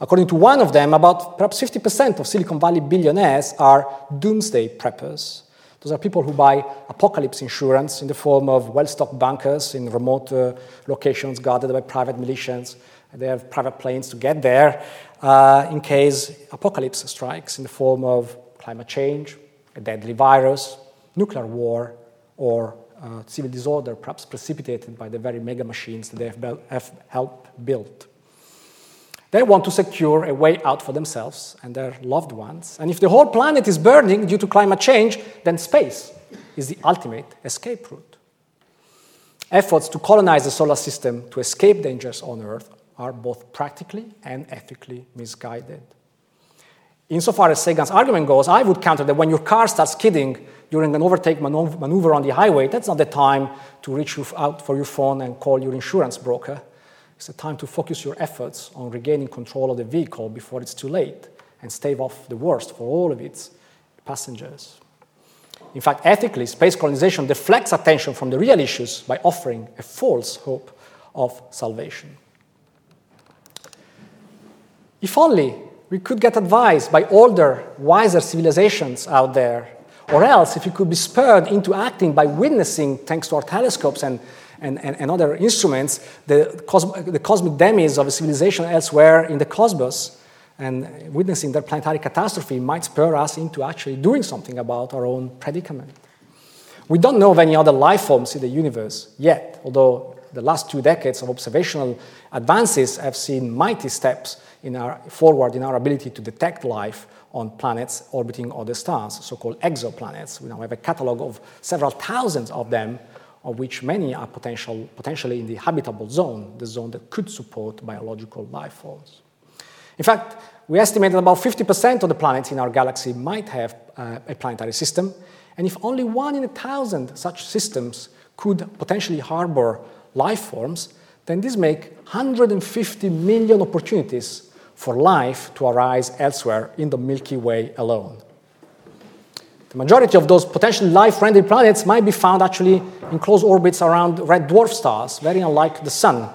According to one of them, about perhaps 50% of Silicon Valley billionaires are doomsday preppers. Those are people who buy apocalypse insurance in the form of well-stocked bunkers in remote locations guarded by private militias. They have private planes to get there in case apocalypse strikes in the form of climate change, a deadly virus, nuclear war, or civil disorder, perhaps precipitated by the very mega machines that they have helped build. They want to secure a way out for themselves and their loved ones. And if the whole planet is burning due to climate change, then space is the ultimate escape route. Efforts to colonize the solar system to escape dangers on Earth are both practically and ethically misguided. Insofar as Sagan's argument goes, I would counter that when your car starts skidding during an overtake maneuver on the highway, that's not the time to reach out for your phone and call your insurance broker. It's a time to focus your efforts on regaining control of the vehicle before it's too late and stave off the worst for all of its passengers. In fact, ethically, space colonization deflects attention from the real issues by offering a false hope of salvation. If only we could get advice by older, wiser civilizations out there, or else if we could be spurred into acting by witnessing, thanks to our telescopes and other instruments, the cosmic demise of a civilization elsewhere in the cosmos, and witnessing their planetary catastrophe might spur us into actually doing something about our own predicament. We don't know of any other life forms in the universe yet, although the last 2 decades of observational advances have seen mighty steps forward in our ability to detect life on planets orbiting other stars, so-called exoplanets. We now have a catalog of several thousands of them, of which many are potentially in the habitable zone, the zone that could support biological life forms. In fact, we estimate that about 50% of the planets in our galaxy might have a planetary system, and if only 1 in 1,000 such systems could potentially harbor life forms, then this makes 150 million opportunities for life to arise elsewhere in the Milky Way alone. The majority of those potential life-friendly planets might be found actually in close orbits around red dwarf stars, very unlike the Sun.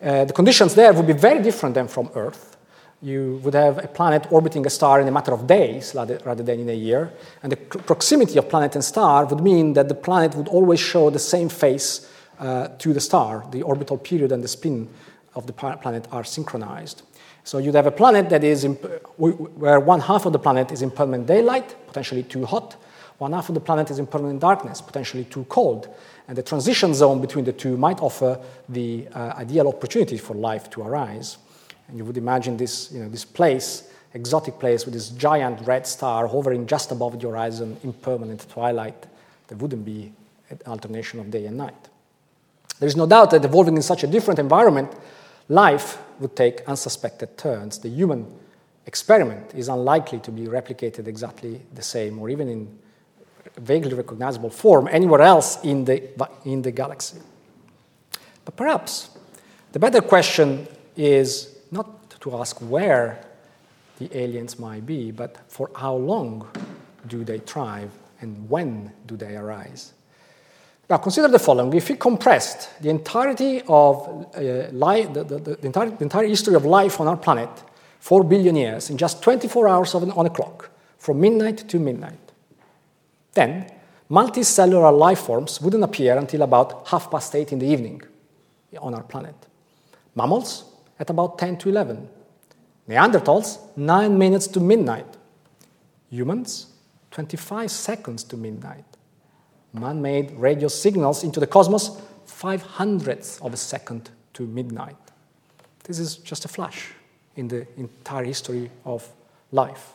The conditions there would be very different than from Earth. You would have a planet orbiting a star in a matter of days rather than in a year, and the proximity of planet and star would mean that the planet would always show the same face to the star. The orbital period and the spin of the planet are synchronized. So you'd have a planet that is where one half of the planet is in permanent daylight, potentially too hot, one half of the planet is in permanent darkness, potentially too cold, and the transition zone between the two might offer the ideal opportunity for life to arise. And you would imagine this, this place, exotic place with this giant red star hovering just above the horizon in permanent twilight. There wouldn't be an alternation of day and night. There is no doubt that evolving in such a different environment, life would take unsuspected turns. The human experiment is unlikely to be replicated exactly the same or even in vaguely recognizable form anywhere else in the galaxy. But perhaps the better question is not to ask where the aliens might be, but for how long do they thrive and when do they arise? Now, consider the following. If we compressed the entirety of the entire history of life on our planet, 4 billion years, in just 24 hours on a clock, from midnight to midnight, then multicellular life forms wouldn't appear until about 8:30 in the evening on our planet. Mammals at about 10 to 11. Neanderthals, 9 minutes to midnight. Humans, 25 seconds to midnight. Man-made radio signals into the cosmos, 500ths of a second to midnight. This is just a flash in the entire history of life.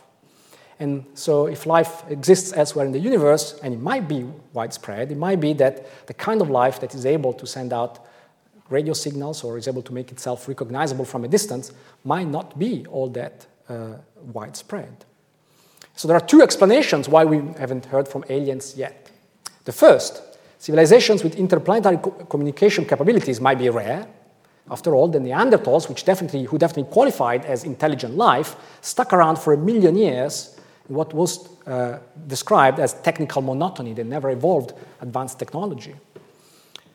And so if life exists elsewhere in the universe, and it might be widespread, it might be that the kind of life that is able to send out radio signals or is able to make itself recognizable from a distance might not be all that widespread. So there are two explanations why we haven't heard from aliens yet. The first, civilizations with interplanetary communication capabilities might be rare. After all, the Neanderthals, who definitely qualified as intelligent life, stuck around for 1 million years in what was described as technical monotony. They never evolved advanced technology.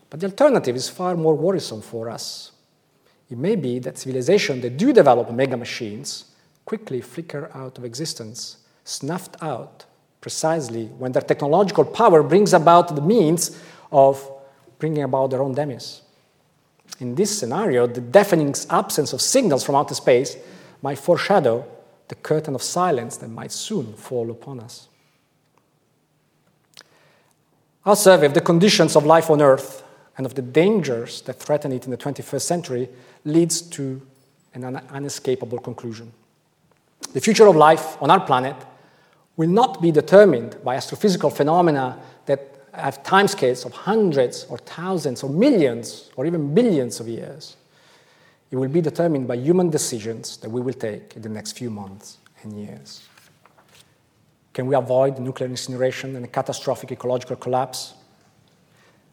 But the alternative is far more worrisome for us. It may be that civilizations that do develop mega machines quickly flicker out of existence, snuffed out, precisely when their technological power brings about the means of bringing about their own demise. In this scenario, the deafening absence of signals from outer space might foreshadow the curtain of silence that might soon fall upon us. Our survey of the conditions of life on Earth and of the dangers that threaten it in the 21st century leads to an unescapable conclusion. The future of life on our planet will not be determined by astrophysical phenomena that have timescales of hundreds or thousands or millions or even billions of years. It will be determined by human decisions that we will take in the next few months and years. Can we avoid nuclear incineration and a catastrophic ecological collapse?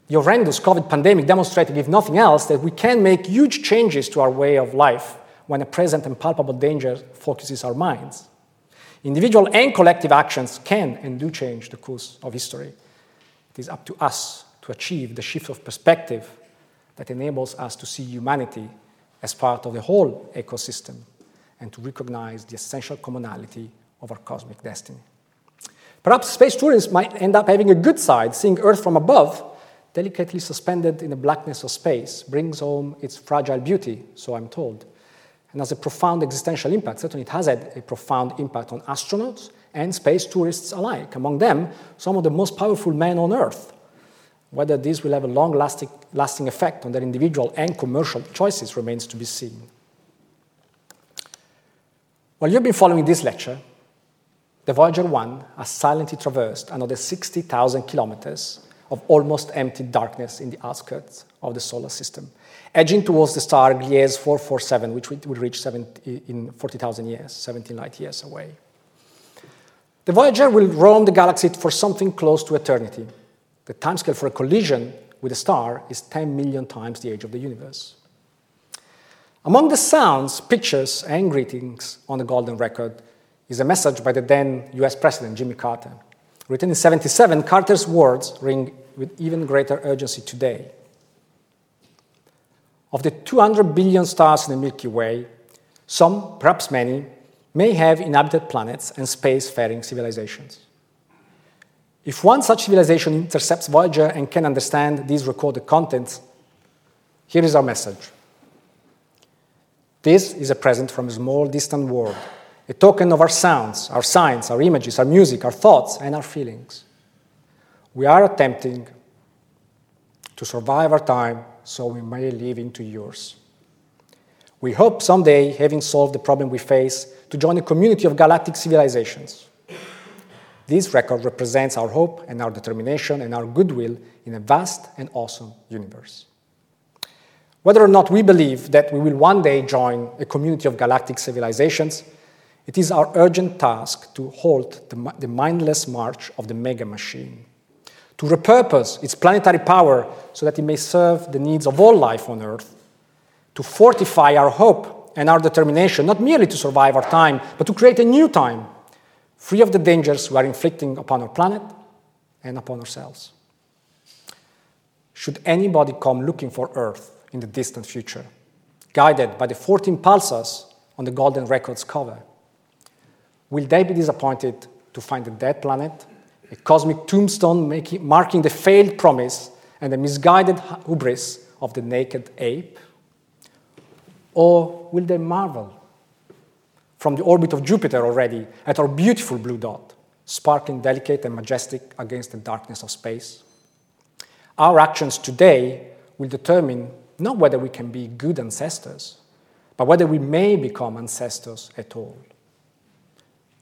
The horrendous COVID pandemic demonstrated, if nothing else, that we can make huge changes to our way of life when a present and palpable danger focuses our minds. Individual and collective actions can and do change the course of history. It is up to us to achieve the shift of perspective that enables us to see humanity as part of the whole ecosystem and to recognize the essential commonality of our cosmic destiny. Perhaps space tourists might end up having a good side, seeing Earth from above, delicately suspended in the blackness of space, brings home its fragile beauty, so I'm told, and has a profound existential impact. Certainly it has had a profound impact on astronauts and space tourists alike. Among them, some of the most powerful men on Earth. Whether this will have a long-lasting effect on their individual and commercial choices remains to be seen. While you've been following this lecture, the Voyager 1 has silently traversed another 60,000 kilometers of almost empty darkness in the outskirts of the solar system, edging towards the star Gliese 447, which will reach in 40,000 years, 17 light years away. The Voyager will roam the galaxy for something close to eternity. The timescale for a collision with a star is 10 million times the age of the universe. Among the sounds, pictures, and greetings on the golden record is a message by the then US President Jimmy Carter. Written in 1977, Carter's words ring with even greater urgency today. Of the 200 billion stars in the Milky Way, some, perhaps many, may have inhabited planets and space-faring civilizations. If one such civilization intercepts Voyager and can understand these recorded contents, here is our message. This is a present from a small, distant world, a token of our sounds, our signs, our images, our music, our thoughts, and our feelings. We are attempting to survive our time so we may live into yours. We hope someday, having solved the problem we face, to join a community of galactic civilizations. This record represents our hope and our determination and our goodwill in a vast and awesome universe. Whether or not we believe that we will one day join a community of galactic civilizations, it is our urgent task to halt the mindless march of the mega machine, to repurpose its planetary power so that it may serve the needs of all life on Earth, to fortify our hope and our determination, not merely to survive our time, but to create a new time, free of the dangers we are inflicting upon our planet and upon ourselves. Should anybody come looking for Earth in the distant future, guided by the 14 pulsars on the Golden Record's cover, will they be disappointed to find a dead planet, a cosmic tombstone marking the failed promise and the misguided hubris of the naked ape? Or will they marvel from the orbit of Jupiter already at our beautiful blue dot, sparkling delicate and majestic against the darkness of space? Our actions today will determine not whether we can be good ancestors, but whether we may become ancestors at all.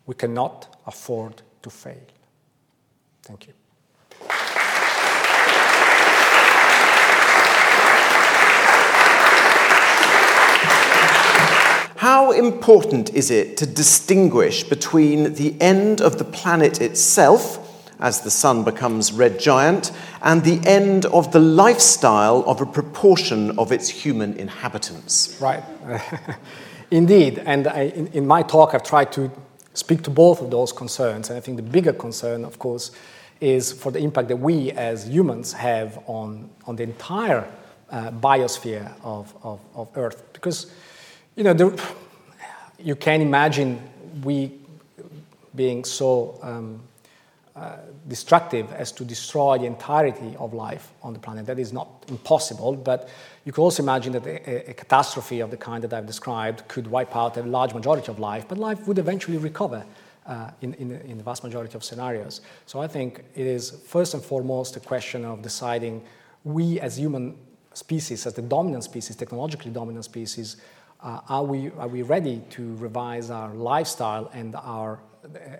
We cannot afford to fail. Thank you. How important is it to distinguish between the end of the planet itself, as the sun becomes red giant, and the end of the lifestyle of a proportion of its human inhabitants? Right. Indeed. And in my talk, I've tried to speak to both of those concerns. And I think the bigger concern, of course, is for the impact that we as humans have on the entire biosphere of Earth. Because you can imagine we being so destructive as to destroy the entirety of life on the planet. That is not impossible, but you could also imagine that a catastrophe of the kind that I've described could wipe out a large majority of life, but life would eventually recover in the vast majority of scenarios. So I think it is first and foremost a question of deciding we as human species, as the dominant species, technologically dominant species, are we ready to revise our lifestyle and our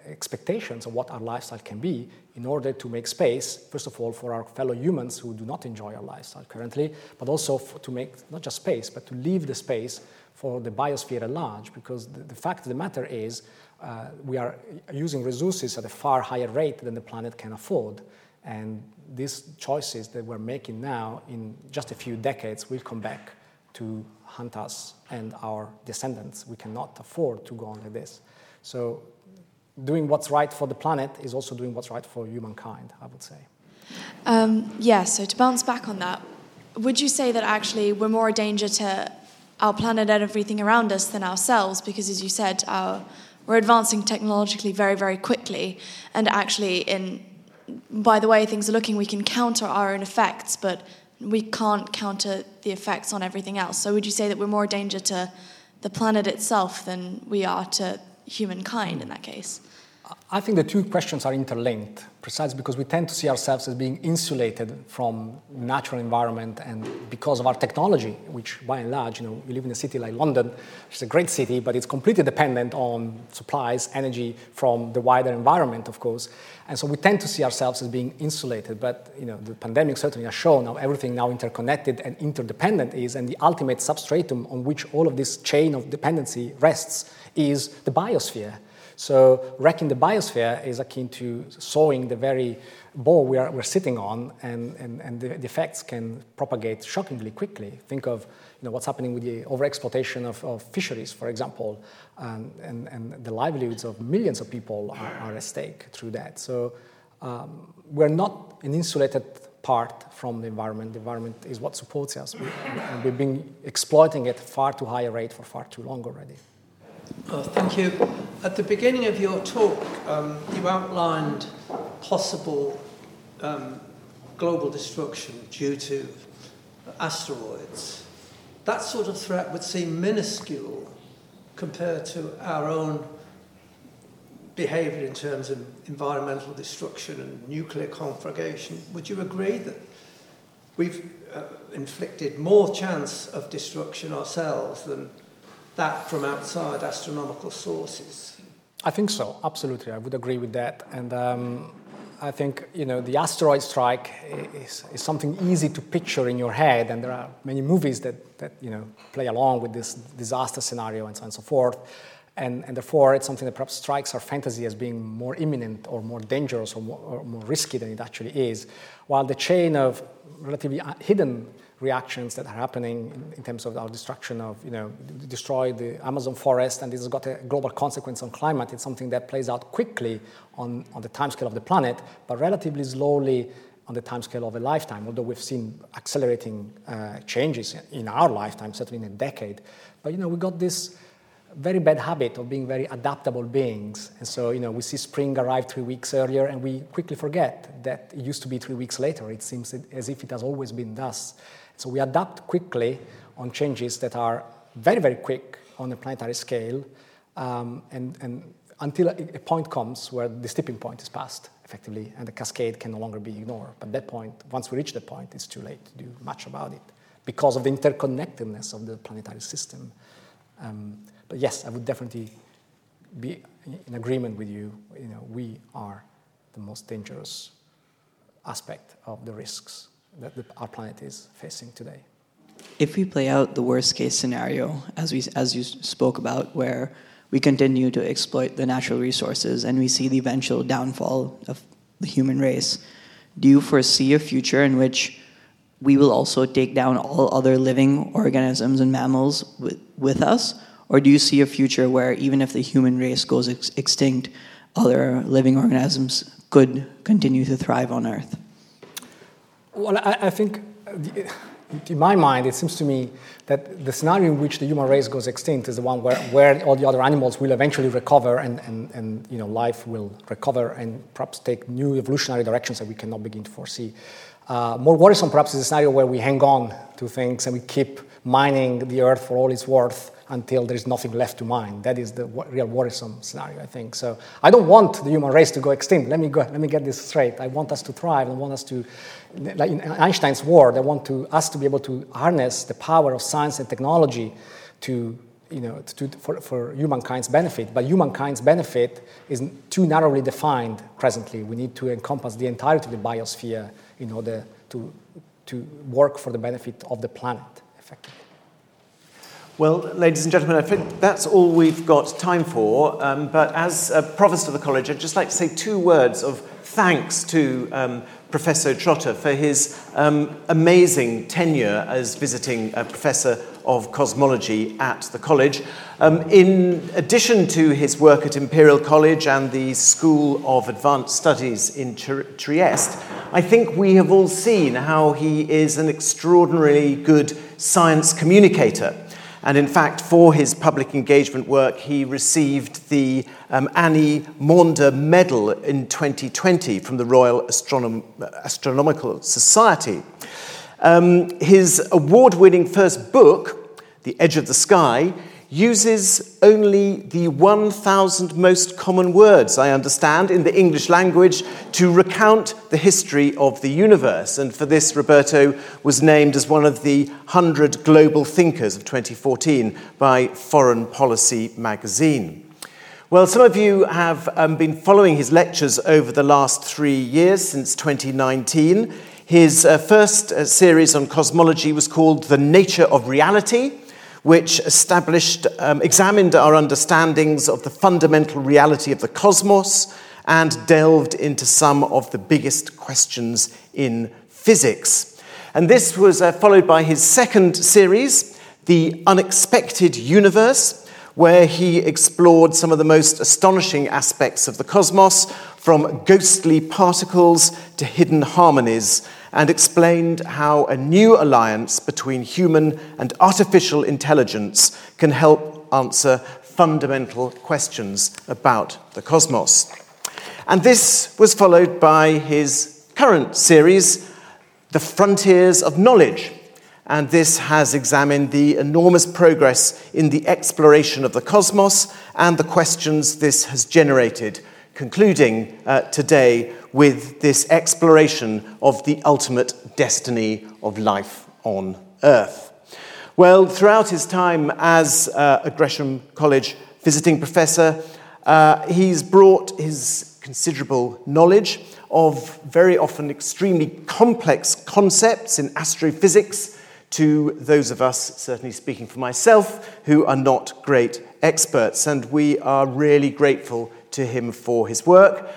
expectations of what our lifestyle can be in order to make space, first of all, for our fellow humans who do not enjoy our lifestyle currently, but also to make not just space, but to leave the space for the biosphere at large, because the fact of the matter is we are using resources at a far higher rate than the planet can afford. And these choices that we're making now in just a few decades will come back to hunt us and our descendants. We cannot afford to go on like this. So doing what's right for the planet is also doing what's right for humankind, I would say. So to bounce back on that, would you say that actually we're more a danger to our planet and everything around us than ourselves? Because as you said, we're advancing technologically very, very quickly. And actually, by the way things are looking, we can counter our own effects, but we can't counter the effects on everything else. So would you say that we're more a danger to the planet itself than we are to humankind in that case? I think the two questions are interlinked, precisely because we tend to see ourselves as being insulated from natural environment and because of our technology, which by and large, we live in a city like London, which is a great city, but it's completely dependent on supplies, energy from the wider environment, of course. And so we tend to see ourselves as being insulated, but the pandemic certainly has shown how everything now interconnected and interdependent is, and the ultimate substratum on which all of this chain of dependency rests is the biosphere. So wrecking the biosphere is akin to sowing the very ball we're sitting on, and the effects can propagate shockingly quickly. Think of what's happening with the overexploitation of fisheries, for example, and the livelihoods of millions of people are at stake through that. So we're not an insulated part from the environment. The environment is what supports us. And we've been exploiting it far too high a rate for far too long already. Oh, thank you. At the beginning of your talk, you outlined possible global destruction due to asteroids. That sort of threat would seem minuscule compared to our own behaviour in terms of environmental destruction and nuclear conflagration. Would you agree that we've inflicted more chance of destruction ourselves than that from outside astronomical sources? I think so, absolutely. I would agree with that. And I think the asteroid strike is something easy to picture in your head, and there are many movies that play along with this disaster scenario and so on and so forth. And therefore, it's something that perhaps strikes our fantasy as being more imminent or more dangerous or more risky than it actually is, while the chain of relatively hidden reactions that are happening in terms of our destruction of, destroy the Amazon forest, and this has got a global consequence on climate. It's something that plays out quickly on the timescale of the planet, but relatively slowly on the timescale of a lifetime, although we've seen accelerating changes in our lifetime, certainly in a decade. But, we got this very bad habit of being very adaptable beings. And so, we see spring arrive 3 weeks earlier, and we quickly forget that it used to be 3 weeks later. It seems as if it has always been thus. So we adapt quickly on changes that are very, very quick on a planetary scale, and until a point comes where this tipping point is passed, effectively, and the cascade can no longer be ignored. But that point, once we reach that point, it's too late to do much about it because of the interconnectedness of the planetary system. But yes, I would definitely be in agreement with you. We are the most dangerous aspect of the risks that our planet is facing today. If we play out the worst-case scenario, as you spoke about, where we continue to exploit the natural resources and we see the eventual downfall of the human race, do you foresee a future in which we will also take down all other living organisms and mammals with us? Or do you see a future where even if the human race goes extinct, other living organisms could continue to thrive on Earth? Well, I think, in my mind, it seems to me that the scenario in which the human race goes extinct is the one where all the other animals will eventually recover and life will recover and perhaps take new evolutionary directions that we cannot begin to foresee. More worrisome, perhaps, is the scenario where we hang on to things and we keep mining the Earth for all it's worth until there is nothing left to mine. That is the real worrisome scenario, I think. So I don't want the human race to go extinct. Let me get this straight. I want us to thrive. I want us to, like in Einstein's world, I want us to be able to harness the power of science and technology for humankind's benefit. But humankind's benefit is too narrowly defined presently. We need to encompass the entirety of the biosphere in order to work for the benefit of the planet, effectively. Well, ladies and gentlemen, I think that's all we've got time for. But as Provost of the College, I'd just like to say 2 words of thanks to Professor Trotter for his amazing tenure as visiting Professor of Cosmology at the College. In addition to his work at Imperial College and the School of Advanced Studies in Trieste, I think we have all seen how he is an extraordinarily good science communicator. And in fact, for his public engagement work, he received the Annie Maunder Medal in 2020 from the Royal Astronomical Society. His award-winning first book, The Edge of the Sky, uses only the 1,000 most common words, I understand, in the English language to recount the history of the universe. And for this, Roberto was named as one of the 100 global thinkers of 2014 by Foreign Policy magazine. Well, some of you have been following his lectures over the last 3 years, since 2019. His first series on cosmology was called The Nature of Reality, which examined our understandings of the fundamental reality of the cosmos and delved into some of the biggest questions in physics. And this was followed by his second series, The Unexpected Universe, where he explored some of the most astonishing aspects of the cosmos, from ghostly particles to hidden harmonies, and explained how a new alliance between human and artificial intelligence can help answer fundamental questions about the cosmos. And this was followed by his current series, The Frontiers of Knowledge, and this has examined the enormous progress in the exploration of the cosmos and the questions this has generated, concluding today with this exploration of the ultimate destiny of life on Earth. Well, throughout his time as a Gresham College visiting professor, he's brought his considerable knowledge of very often extremely complex concepts in astrophysics to those of us, certainly speaking for myself, who are not great experts, and we are really grateful to him for his work.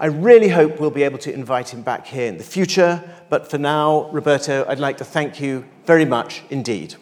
I really hope we'll be able to invite him back here in the future, but for now, Roberto, I'd like to thank you very much indeed.